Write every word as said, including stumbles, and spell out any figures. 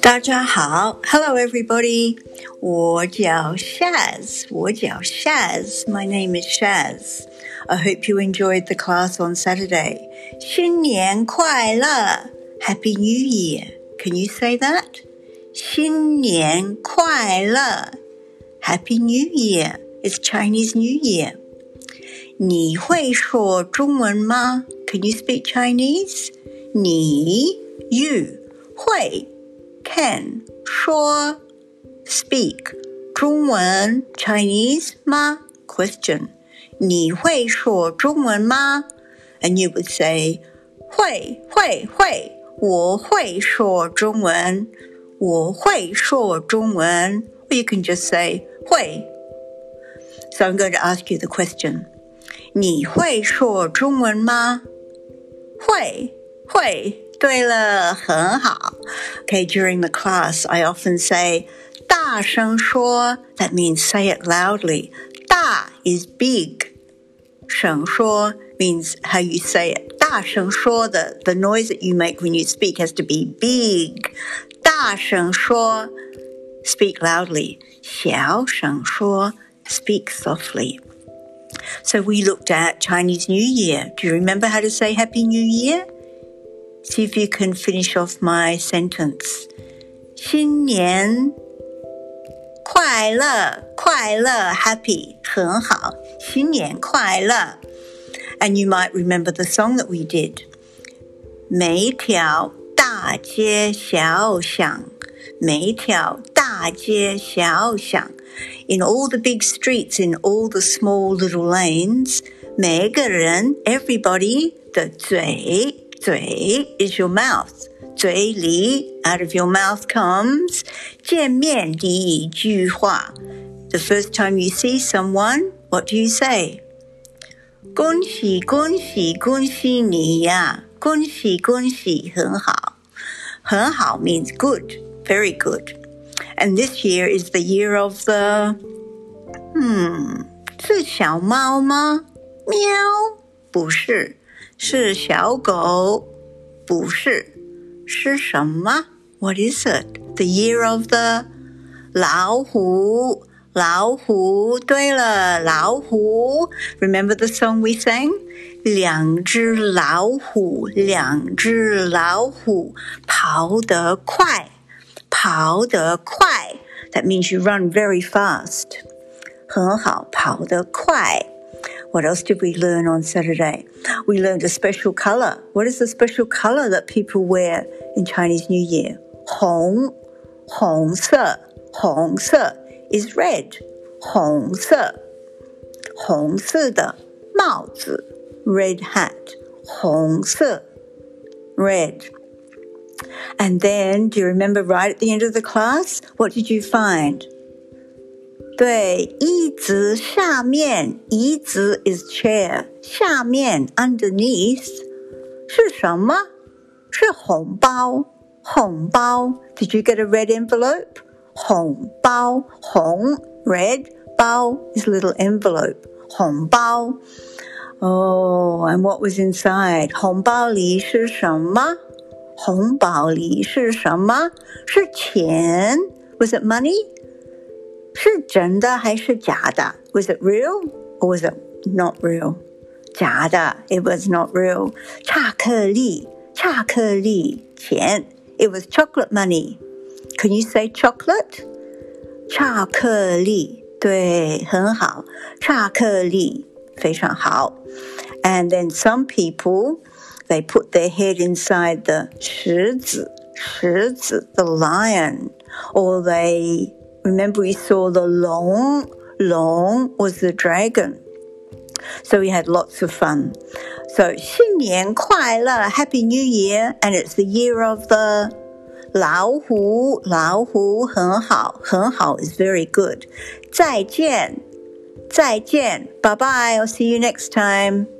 大家好 ，Hello everybody， 我叫 Shaz， 我叫 Shaz， My name is Shaz。I hope you enjoyed the class on Saturday。新年快乐 ，Happy New Year。Can you say that？ 新年快乐 ，Happy New Year。It's Chinese New Year。你会说中文吗？Can you speak Chinese? 你 you 会 can 说 speak 中文 Chinese 吗？ Question 你会说中文吗？ And you would say 会会会我会说中文我会说中文 Or you can just say 会 So I'm going to ask you the question 你会说中文吗？会会对了很好 Okay, during the class I often say 大声说 That means say it loudly 大 is big 声说 means how you say it 大声说 the, the noise that you make when you speak has to be big 大声说 Speak loudly 小声说 Speak softly So we looked at Chinese New Year. Do you remember how to say Happy New Year? See if you can finish off my sentence. 新年快乐快乐 happy 很好新年快乐 And you might remember the song that we did. 每条大街小巷每条大街小巷In all the big streets, in all the small little lanes, 每个人 everybody, 的嘴嘴 is your mouth. 嘴里 out of your mouth comes 见面第一句话 The first time you see someone, what do you say? 恭喜恭喜恭喜你呀恭喜恭喜很好很好 means good, very good.And this year is the year of the... Hmm... 是小猫吗？喵不是是小狗不是是什么 What is it? The year of the... 老虎老虎对了老虎 Remember the song we sang? 两只老虎两只老虎跑得快跑得快 That means you run very fast 很好跑得快 What else did we learn on Saturday? We learned a special color What is the special color that people wear in Chinese New Year? 红红色红色 is red 红色红色的帽子 Red hat 红色 Red And then, do you remember right at the end of the class? What did you find? 对椅子下面椅子 is chair 下面 underneath 是什么？是红包红包 Did you get a red envelope? 红包红 Red 包 is little envelope 红包 Oh, and what was inside? 红包里是什么？红包里是什么？是钱 Was it money? 是真的还是假的 Was it real or was it not real? 假的 It was not real 巧克力巧克力钱 It was chocolate money Can you say chocolate? 巧克力对很好巧克力非常好 And then some people They put their head inside the 狮子 狮子 the lion Or they, remember we saw the 龙 龙 was the dragon So we had lots of fun So 新年快乐 Happy New Year And it's the year of the 老虎老虎很好很好 is very good 再见再见 Bye bye, I'll see you next time